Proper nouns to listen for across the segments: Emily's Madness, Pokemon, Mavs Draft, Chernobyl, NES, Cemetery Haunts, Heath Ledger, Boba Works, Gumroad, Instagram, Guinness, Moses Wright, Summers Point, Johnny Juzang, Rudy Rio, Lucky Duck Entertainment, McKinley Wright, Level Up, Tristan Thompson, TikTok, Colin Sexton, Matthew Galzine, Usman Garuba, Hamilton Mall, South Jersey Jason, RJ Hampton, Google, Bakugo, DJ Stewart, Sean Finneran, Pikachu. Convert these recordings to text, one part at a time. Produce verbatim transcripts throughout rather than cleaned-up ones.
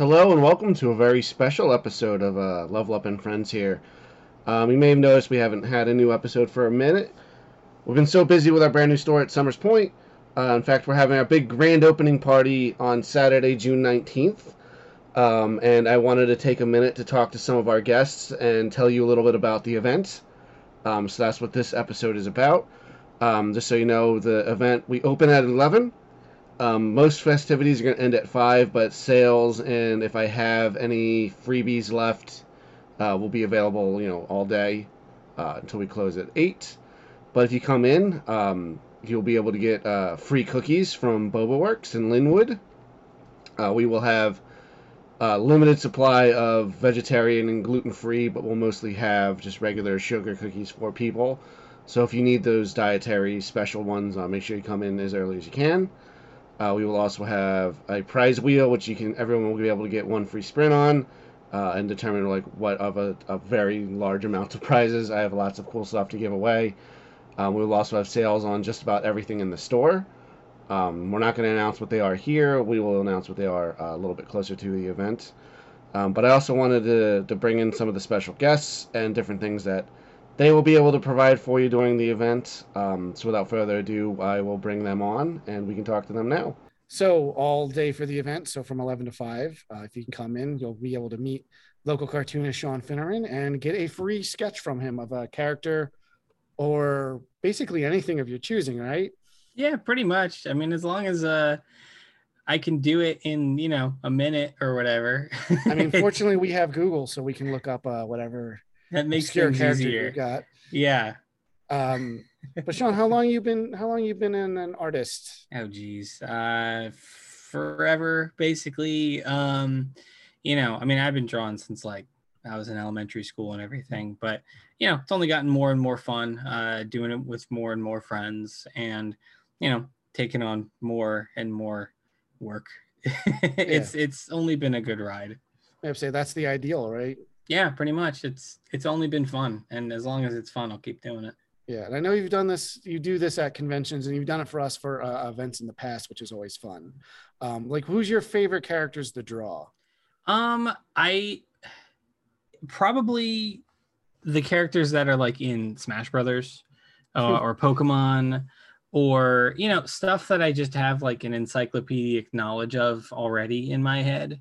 Hello and welcome to a very special episode of uh, Level Up and Friends here. Um, you may have noticed we haven't had a new episode for a minute. We've been so busy with our brand new store at Summers Point. Uh, in fact, we're having our big grand opening party on Saturday, June nineteenth. Um, and I wanted to take a minute to talk to some of our guests and tell you a little bit about the event. Um, so that's what this episode is about. Um, just so you know, the event, we open at eleven. Um, most festivities are going to end at five, but sales and if I have any freebies left uh, will be available, you know, all day uh, until we close at eight. But if you come in, um, you'll be able to get uh, free cookies from Boba Works in Linwood. Uh, we will have a limited supply of vegetarian and gluten-free, but we'll mostly have just regular sugar cookies for people. So if you need those dietary special ones, uh, make sure you come in as early as you can. Uh, we will also have a prize wheel, which you can everyone will be able to get one free spin on, uh, and determine like what of a, a very large amount of prizes. I have lots of cool stuff to give away. Um, we will also have sales on just about everything in the store. Um, we're not going to announce what they are here. We will announce what they are uh, a little bit closer to the event. Um, but I also wanted to, to bring in some of the special guests and different things that they will be able to provide for you during the event. Um, so without further ado, I will bring them on and we can talk to them now. So all day for the event. So from eleven to five, uh, if you can come in, you'll be able to meet local cartoonist Sean Finneran and get a free sketch from him of a character or basically anything of your choosing, right? Yeah, pretty much. I mean, as long as uh, I can do it in, you know, a minute or whatever. I mean, fortunately we have Google, so we can look up uh, whatever. That makes things easier. You got. Yeah. Um, but Sean, how long you been? How long you been an, an artist? Oh, geez, uh, forever, basically. Um, you know, I mean, I've been drawing since like I was in elementary school and everything. But you know, it's only gotten more and more fun. Uh, doing it with more and more friends, and you know, taking on more and more work. it's yeah. it's only been a good ride. I'd say that's the ideal, right? Yeah, pretty much. It's it's only been fun, and as long as it's fun, I'll keep doing it. Yeah, and I know you've done this. You do this at conventions, and you've done it for us for uh, events in the past, which is always fun. Um, like, who's your favorite characters to draw? Um, I probably the characters that are like in Smash Brothers uh, or Pokemon, or you know, stuff that I just have like an encyclopedic knowledge of already in my head.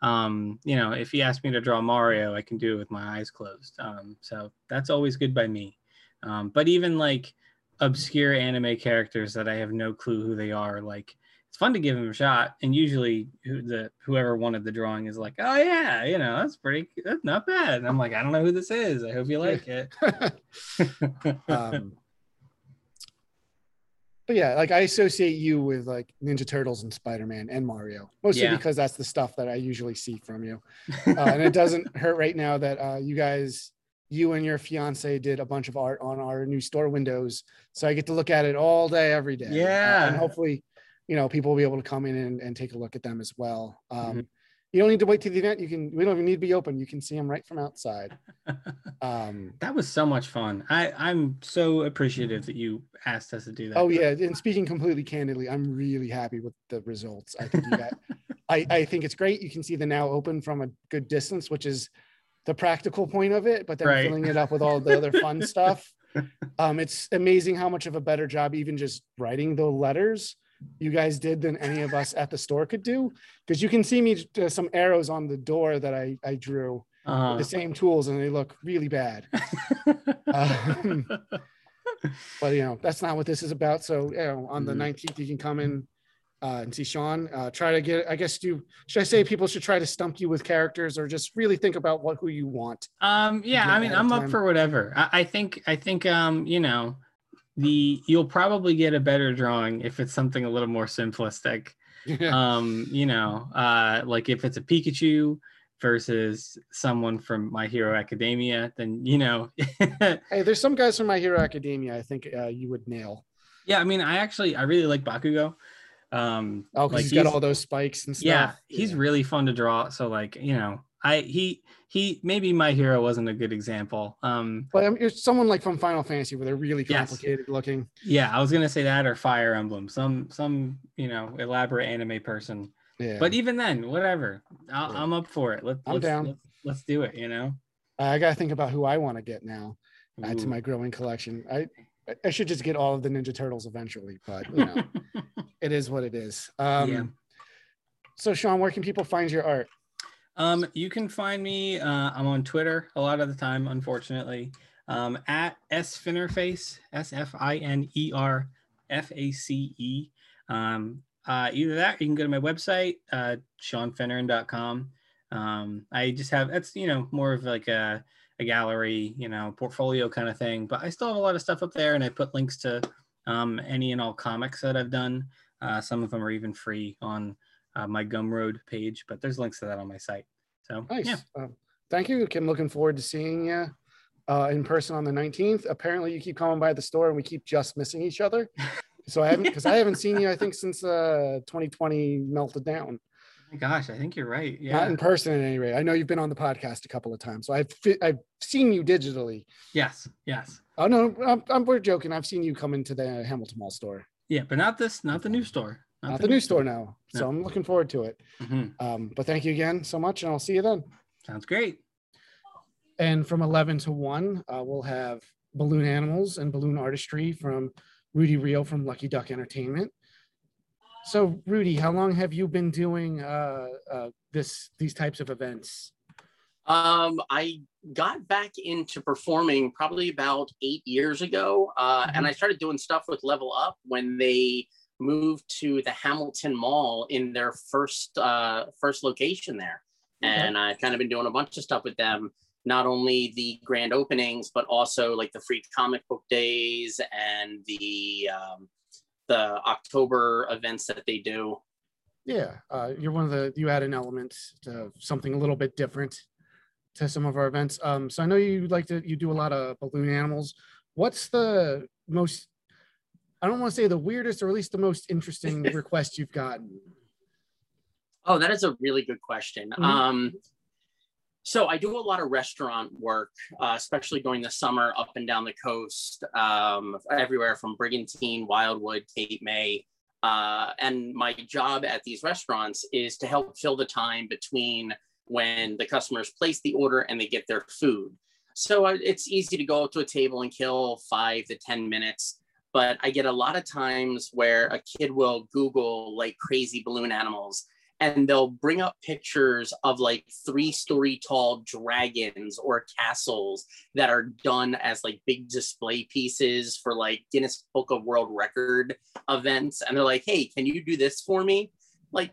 Um, you know, if you ask me to draw Mario, I can do it with my eyes closed. Um, so that's always good by me. Um, but even like obscure anime characters that I have no clue who they are, like it's fun to give them a shot. And usually who the, whoever wanted the drawing is like, oh yeah, you know, that's pretty, that's not bad. And I'm like, I don't know who this is. I hope you like it. um, But yeah, like I associate you with like Ninja Turtles and Spider-Man and Mario, mostly yeah. because that's the stuff that I usually see from you. Uh, and it doesn't hurt right now that uh, you guys, you and your fiance did a bunch of art on our new store windows. So I get to look at it all day, every day. Yeah. Uh, and hopefully, you know, people will be able to come in and, and take a look at them as well. Um, mm-hmm. You don't need to wait till the event. You can, we don't even need to be open. You can see them right from outside. Um, that was so much fun. I, I'm so appreciative that you asked us to do that. Oh yeah. And speaking completely candidly, I'm really happy with the results. I think you got, I, I think it's great. You can see the now open from a good distance, which is the practical point of it, but then right. filling it up with all the other fun stuff. Um, it's amazing how much of a better job, even just writing the letters, you guys did than any of us at the store could do, because you can see me uh, some arrows on the door that I, I drew uh-huh. with the same tools and they look really bad. um, but you know, that's not what this is about. So you know, on the nineteenth you can come in uh, and see Sean, uh, try to get, I guess you, should I say people should try to stump you with characters or just really think about what, who you want. Um, yeah. I mean, I'm up for whatever. I, I think, I think, um, you know, The you'll probably get a better drawing if it's something a little more simplistic. Yeah. Um, you know, uh, like if it's a Pikachu versus someone from My Hero Academia, then, you know. Hey, there's some guys from My Hero Academia I think uh, you would nail. Yeah, I mean, I actually, I really like Bakugo. Um, oh, because like he's got all those spikes and stuff. Yeah, he's yeah. really fun to draw. So like, you know. I he he maybe My Hero wasn't a good example. Um, but I mean, it's someone like from Final Fantasy where they're really complicated yes. looking. Yeah, I was gonna say that or Fire Emblem, some some you know elaborate anime person. Yeah. But even then, whatever. I'll, I'm up for it. Let, I'm let's, down. Let's, let's do it, you know? I got to think about who I want to get now. Add Ooh. to my growing collection. I I should just get all of the Ninja Turtles eventually, but you know, it is what it is. Um, yeah. So Sean, where can people find your art? Um, you can find me, uh, I'm on Twitter a lot of the time, unfortunately, um, at S Finnerface, S F I N E R F A C E. Um, uh, either that, or you can go to my website, uh, sean finneran dot com. Um, I just have, that's, you know, more of like a, a gallery, you know, portfolio kind of thing, but I still have a lot of stuff up there, and I put links to um, any and all comics that I've done. Uh, some of them are even free on Uh, my Gumroad page, but there's links to that on my site. So nice. Yeah. Um, thank you, Kim. Looking forward to seeing you uh, in person on the nineteenth. Apparently, you keep coming by the store, and we keep just missing each other. So I haven't, because I haven't seen you, I think, since uh, twenty twenty melted down. Oh my gosh, I think you're right. Yeah. Not in person, at any rate. I know you've been on the podcast a couple of times, so I've fi- I've seen you digitally. Yes. Yes. Oh no, I'm, I'm we're joking. I've seen you come into the Hamilton Mall store. Yeah, but not this, not the new store. Not, Not the new store now. So no. I'm looking forward to it. Mm-hmm. Um, but thank you again so much, and I'll see you then. Sounds great. And from eleven to one, uh, we'll have Balloon Animals and Balloon Artistry from Rudy Rio from Lucky Duck Entertainment. So Rudy, how long have you been doing uh, uh, this these types of events? Um, I got back into performing probably about eight years ago. Uh, mm-hmm. And I started doing stuff with Level Up when they moved to the Hamilton Mall in their first uh, first location there. Okay. And I've kind of been doing a bunch of stuff with them, not only the grand openings, but also like the free comic book days and the um, the October events that they do. Yeah, uh, you're one of the, you add an element to something a little bit different to some of our events. Um, so I know you like to, you do a lot of balloon animals. What's the most, I don't want to say the weirdest, or at least the most interesting request you've gotten? Oh, that is a really good question. Mm-hmm. Um, so I do a lot of restaurant work, uh, especially during the summer up and down the coast, um, everywhere from Brigantine, Wildwood, Cape May. Uh, and my job at these restaurants is to help fill the time between when the customers place the order and they get their food. So it's easy to go up to a table and kill five to ten minutes. But I get a lot of times where a kid will Google like crazy balloon animals, and they'll bring up pictures of like three story tall dragons or castles that are done as like big display pieces for like Guinness Book of World Record events. And they're like, hey, can you do this for me? Like,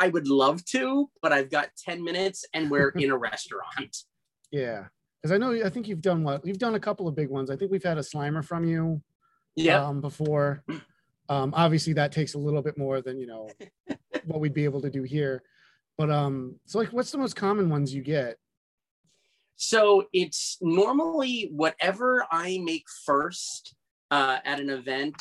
I would love to, but I've got ten minutes and we're in a restaurant. Yeah. Because I know, I think you've done what? You've done a couple of big ones. I think we've had a Slimer from you yeah. um, before. Um, obviously, that takes a little bit more than, you know, what we'd be able to do here. But um, so, like, what's the most common ones you get? So it's normally whatever I make first uh, at an event,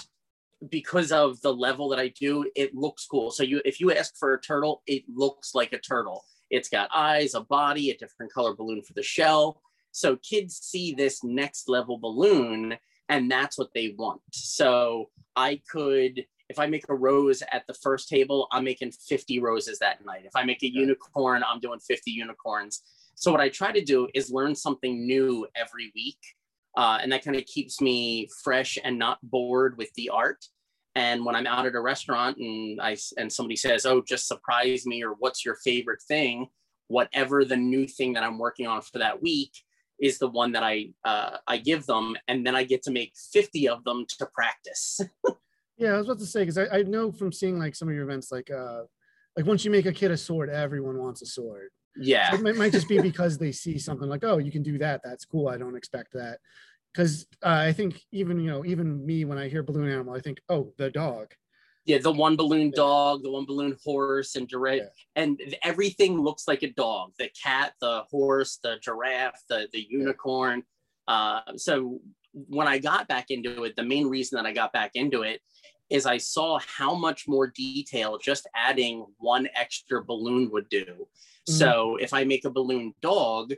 because of the level that I do, it looks cool. So you, if you ask for a turtle, it looks like a turtle. It's got eyes, a body, a different color balloon for the shell. So kids see this next level balloon, and that's what they want. So I could, if I make a rose at the first table, I'm making fifty roses that night. If I make a unicorn, I'm doing fifty unicorns. So what I try to do is learn something new every week. Uh, and that kind of keeps me fresh and not bored with the art. And when I'm out at a restaurant and I and somebody says, oh, just surprise me, or what's your favorite thing? Whatever the new thing that I'm working on for that week is the one that I uh, I give them, and then I get to make fifty of them to practice. Yeah, I was about to say, because I, I know from seeing like some of your events, like uh, like once you make a kid a sword, everyone wants a sword. Yeah. So it might, might just be because they see something like, oh, you can do that. That's cool. I don't expect that. Because uh, I think even, you know, even me, when I hear balloon animal, I think, oh, the dog. Yeah, the one balloon dog, the one balloon horse, and giraffe, yeah. And everything looks like a dog. The cat, the horse, the giraffe, the, the unicorn. Yeah. Uh, so when I got back into it, the main reason that I got back into it is I saw how much more detail just adding one extra balloon would do. Mm-hmm. So if I make a balloon dog,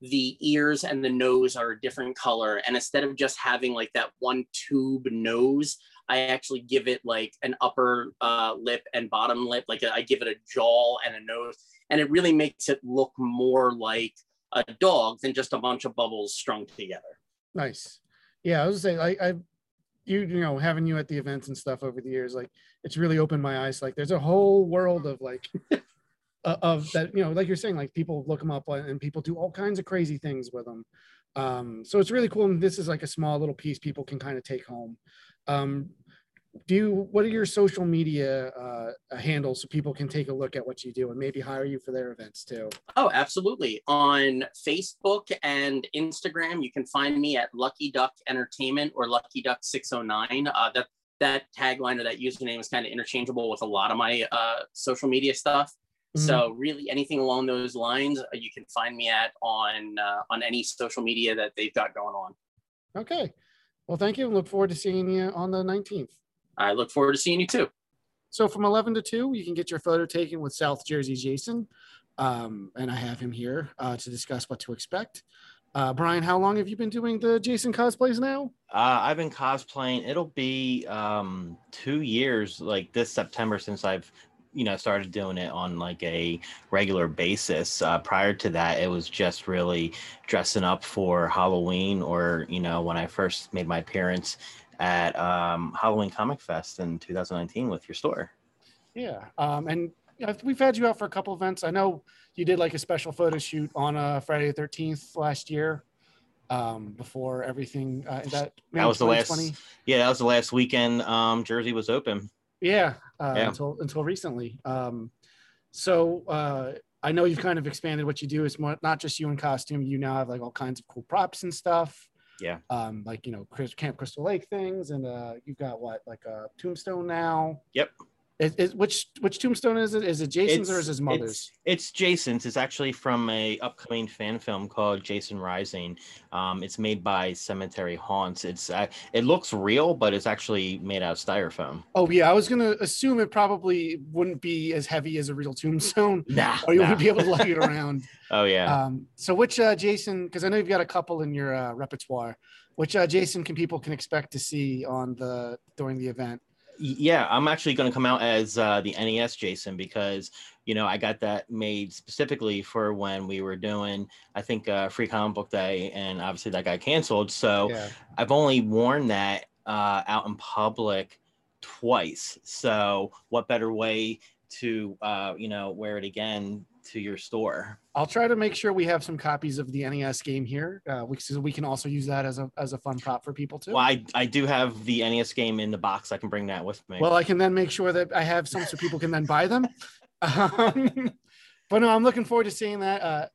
the ears and the nose are a different color. And instead of just having like that one tube nose, I actually give it like an upper uh, lip and bottom lip. Like I give it a jaw and a nose, and it really makes it look more like a dog than just a bunch of bubbles strung together. Nice. Yeah, I was saying, I, I, you, you know, having you at the events and stuff over the years, like it's really opened my eyes. Like there's a whole world of like, uh, of that, you know, like you're saying, like people look them up and people do all kinds of crazy things with them. Um, so it's really cool. And this is like a small little piece people can kind of take home. Um, do you, what are your social media uh, handles so people can take a look at what you do and maybe hire you for their events too? Oh, absolutely. On Facebook and Instagram, you can find me at Lucky Duck Entertainment or Lucky Duck six oh nine. Uh, that, that tagline or that username is kind of interchangeable with a lot of my uh, social media stuff. Mm-hmm. So really anything along those lines, uh, you can find me at on, uh, on any social media that they've got going on. Okay. Well, thank you. And look forward to seeing you on the nineteenth. I look forward to seeing you too. So from eleven to two, you can get your photo taken with South Jersey Jason. Um, and I have him here uh, to discuss what to expect. Uh, Brian, how long have you been doing the Jason cosplays now? Uh, I've been cosplaying. It'll be um, two years like this September since I've, you know, started doing it on like a regular basis. Uh, prior to that, it was just really dressing up for Halloween or, you know, when I first made my appearance at um, Halloween Comic Fest in two thousand nineteen with your store. Yeah, um, and we've had you out for a couple events. I know you did like a special photo shoot on uh, Friday the thirteenth last year um, before everything. Uh, that that was the last. Yeah, that was the last weekend um, Jersey was open. Yeah, uh, yeah. until until recently. Um, so uh, I know you've kind of expanded what you do. It's more, not just you in costume. You now have like all kinds of cool props and stuff. Yeah. Um, like, you know, Camp Crystal Lake things. And uh, you've got what, like a tombstone now? Yep. Is, is, which which tombstone is it? Is it Jason's it's, or is his mother's? It's, it's Jason's. It's actually from a upcoming fan film called Jason Rising. Um, it's made by Cemetery Haunts. It's uh, it looks real, but it's actually made out of styrofoam. Oh yeah, I was gonna assume it probably wouldn't be as heavy as a real tombstone. Nah, or you nah. wouldn't be able to lug it around. Oh yeah. Um, so which uh, Jason? Because I know you've got a couple in your uh, repertoire. Which uh, Jason can people can expect to see on the during the event? Yeah, I'm actually going to come out as uh, the N E S Jason because, you know, I got that made specifically for when we were doing, I think, uh, Free Comic Book Day, and obviously that got canceled. So yeah. I've only worn that uh, out in public twice. So what better way to, uh, you know, wear it again to your store? I'll try to make sure we have some copies of the N E S game here. Uh, we, so we can also use that as a as a fun prop for people too. Well, I, I do have the N E S game in the box. I can bring that with me. Well, I can then make sure that I have some so people can then buy them. Um, but no, I'm looking forward to seeing that. Uh,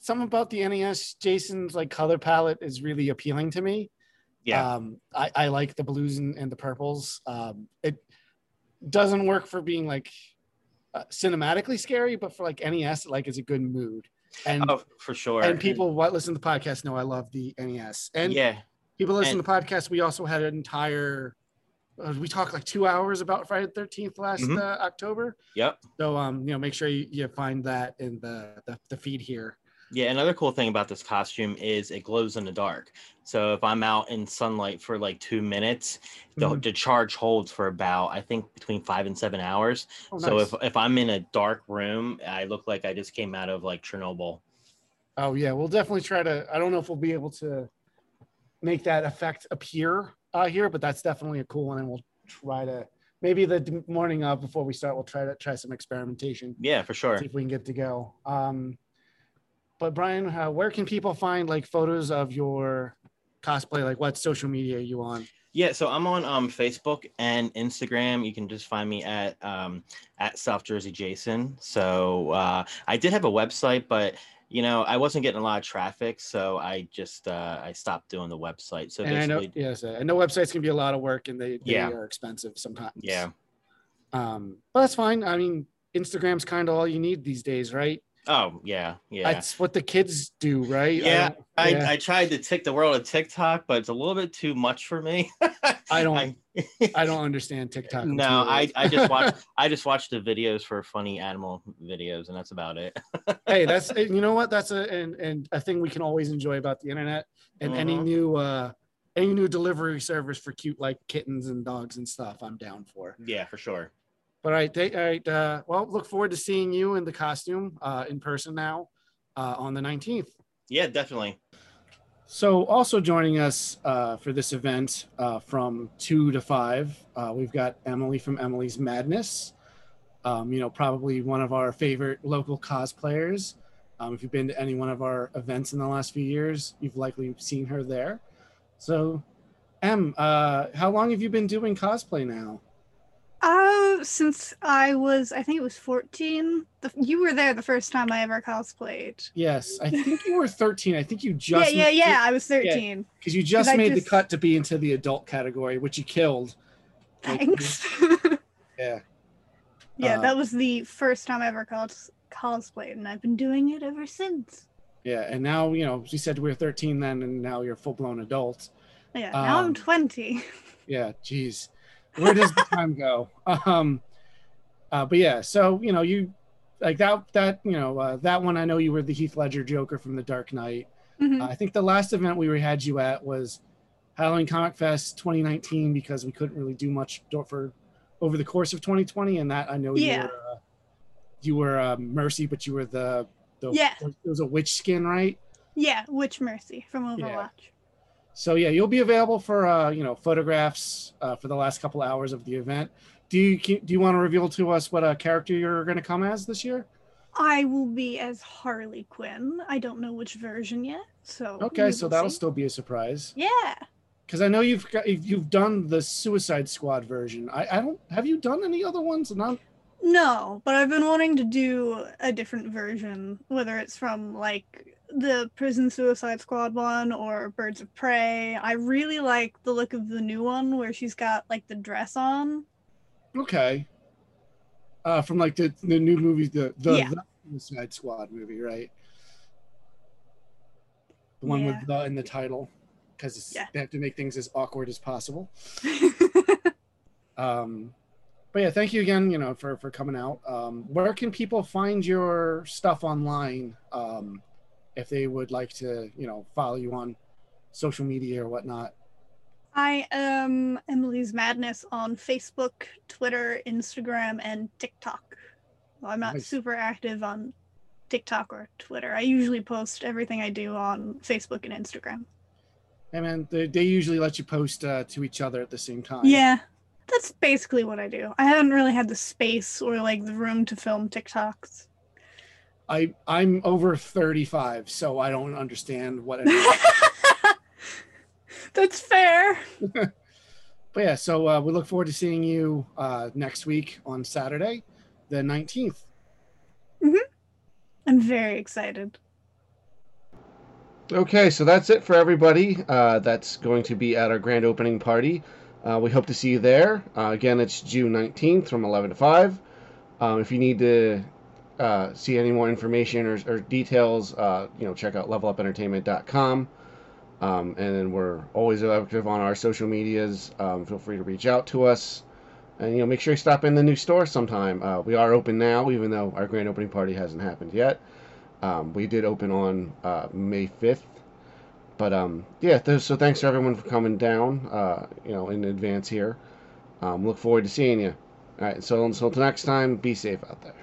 something about the N E S Jason's like color palette is really appealing to me. Yeah. Um, I, I like the blues and, and the purples. Um, it doesn't work for being like Uh, cinematically scary, but for like N E S, like it's a good mood. And oh, for sure. And people what listen to the podcast know I love the N E S. And yeah, people listen and, to the podcast. We also had an entire uh, we talked like two hours about Friday the thirteenth last mm-hmm. uh, October. Yep. So um, you know, make sure you, you find that in the, the the feed here. Yeah, another cool thing about this costume is it glows in the dark. So if I'm out in sunlight for like two minutes, mm-hmm. the, the charge holds for about, I think, between five and seven hours. Oh, nice. So if, if I'm in a dark room, I look like I just came out of like Chernobyl. Oh, yeah. We'll definitely try to, I don't know if we'll be able to make that effect appear uh, here, but that's definitely a cool one. And we'll try to, maybe the morning of before we start, we'll try to try some experimentation. Yeah, for sure. See if we can get to go. Um, But Brian, uh, where can people find like photos of your cosplay? Like what social media are you on? Yeah, so I'm on um, Facebook and Instagram. You can just find me at um, at South Jersey Jason. So uh, I did have a website, but you know I wasn't getting a lot of traffic, so I just uh, I stopped doing the website. So and I know yes, I know websites can be a lot of work and they, they yeah. are expensive sometimes. Yeah, um, but that's fine. I mean, Instagram's kind of all you need these days, right? Oh yeah, yeah. That's what the kids do, right? Yeah, I yeah. I, I tried to tick the world of TikTok, but it's a little bit too much for me. I don't, I, I don't understand TikTok. No, I, I just watch, I just watch the videos for funny animal videos, and that's about it. Hey, that's you know what? That's a and and a thing we can always enjoy about the internet and mm-hmm. any new uh, a new delivery service for cute like kittens and dogs and stuff, I'm down for. Yeah, for sure. But all right, they, all right. Uh, well, look forward to seeing you in the costume uh, in person now uh, on the nineteenth. Yeah, definitely. So also joining us uh, for this event uh, from two to five, uh, we've got Emily from Emily's Madness. Um, you know, probably one of our favorite local cosplayers. Um, if you've been to any one of our events in the last few years, you've likely seen her there. So, Em, uh, how long have you been doing cosplay now? Uh, since I was, I think it was fourteen. The, you were there the first time I ever cosplayed. Yes, I think you were thirteen. I think you just... yeah, yeah, yeah, I was thirteen. Because yeah, you just Cause made just... the cut to be into the adult category, which you killed. Thanks. Like, yeah. Yeah, uh, that was the first time I ever cos- cosplayed, and I've been doing it ever since. Yeah, and now, you know, she said we were thirteen then, and now you're a full-blown adult. Yeah, um, now I'm twenty. Yeah, geez. Where does the time go? Um, uh, but yeah, so, you know, you like that, that, you know, uh, that one, I know you were the Heath Ledger Joker from The Dark Knight. Mm-hmm. Uh, I think the last event we had you at was Halloween Comic Fest twenty nineteen, because we couldn't really do much for over the course of twenty twenty. And that I know yeah. you were, uh, you were uh, Mercy, but you were the, the, yeah. it was a witch skin, right? Yeah. Witch Mercy from Overwatch. Yeah. So yeah, you'll be available for uh, you know, photographs uh, for the last couple hours of the event. Do you do you want to reveal to us what uh, character you're going to come as this year? I will be as Harley Quinn. I don't know which version yet, so okay, so that'll see. Still be a surprise. Yeah, because I know you've got, you've done the Suicide Squad version. I, I don't have you done any other ones? Not... No, but I've been wanting to do a different version, whether it's from like the Prison Suicide Squad one or Birds of Prey. I really like the look of the new one where she's got like the dress on. Okay. Uh, from like the, the new movie, the the, yeah. the Suicide Squad movie, right? The one yeah. with the in the title, because yeah. they have to make things as awkward as possible. um, but yeah, thank you again, you know, for for coming out. Um, where can people find your stuff online? Um, if they would like to, you know, follow you on social media or whatnot. I am Emily's Madness on Facebook, Twitter, Instagram, and TikTok. Well, I'm not nice. super active on TikTok or Twitter. I usually post everything I do on Facebook and Instagram. Hey man, they, they usually let you post uh, to each other at the same time. Yeah, that's basically what I do. I haven't really had the space or like the room to film TikToks. I, I'm over thirty-five, so I don't understand what it is. That's fair. But yeah, so uh, we look forward to seeing you uh, next week on Saturday, the nineteenth. Mm-hmm. I'm very excited. Okay, so that's it for everybody. Uh, that's going to be at our grand opening party. Uh, we hope to see you there. Uh, again, it's June nineteenth from eleven to five. Um, if you need to... Uh, see any more information or, or details, uh, you know, check out level up entertainment dot com. Um, and then we're always active on our social medias. Um, feel free to reach out to us. And, you know, make sure you stop in the new store sometime. Uh, we are open now, even though our grand opening party hasn't happened yet. Um, we did open on uh, May fifth. But, um, yeah, th- so thanks to everyone for coming down, uh, you know, in advance here. Um, look forward to seeing you. All right, so until next time, be safe out there.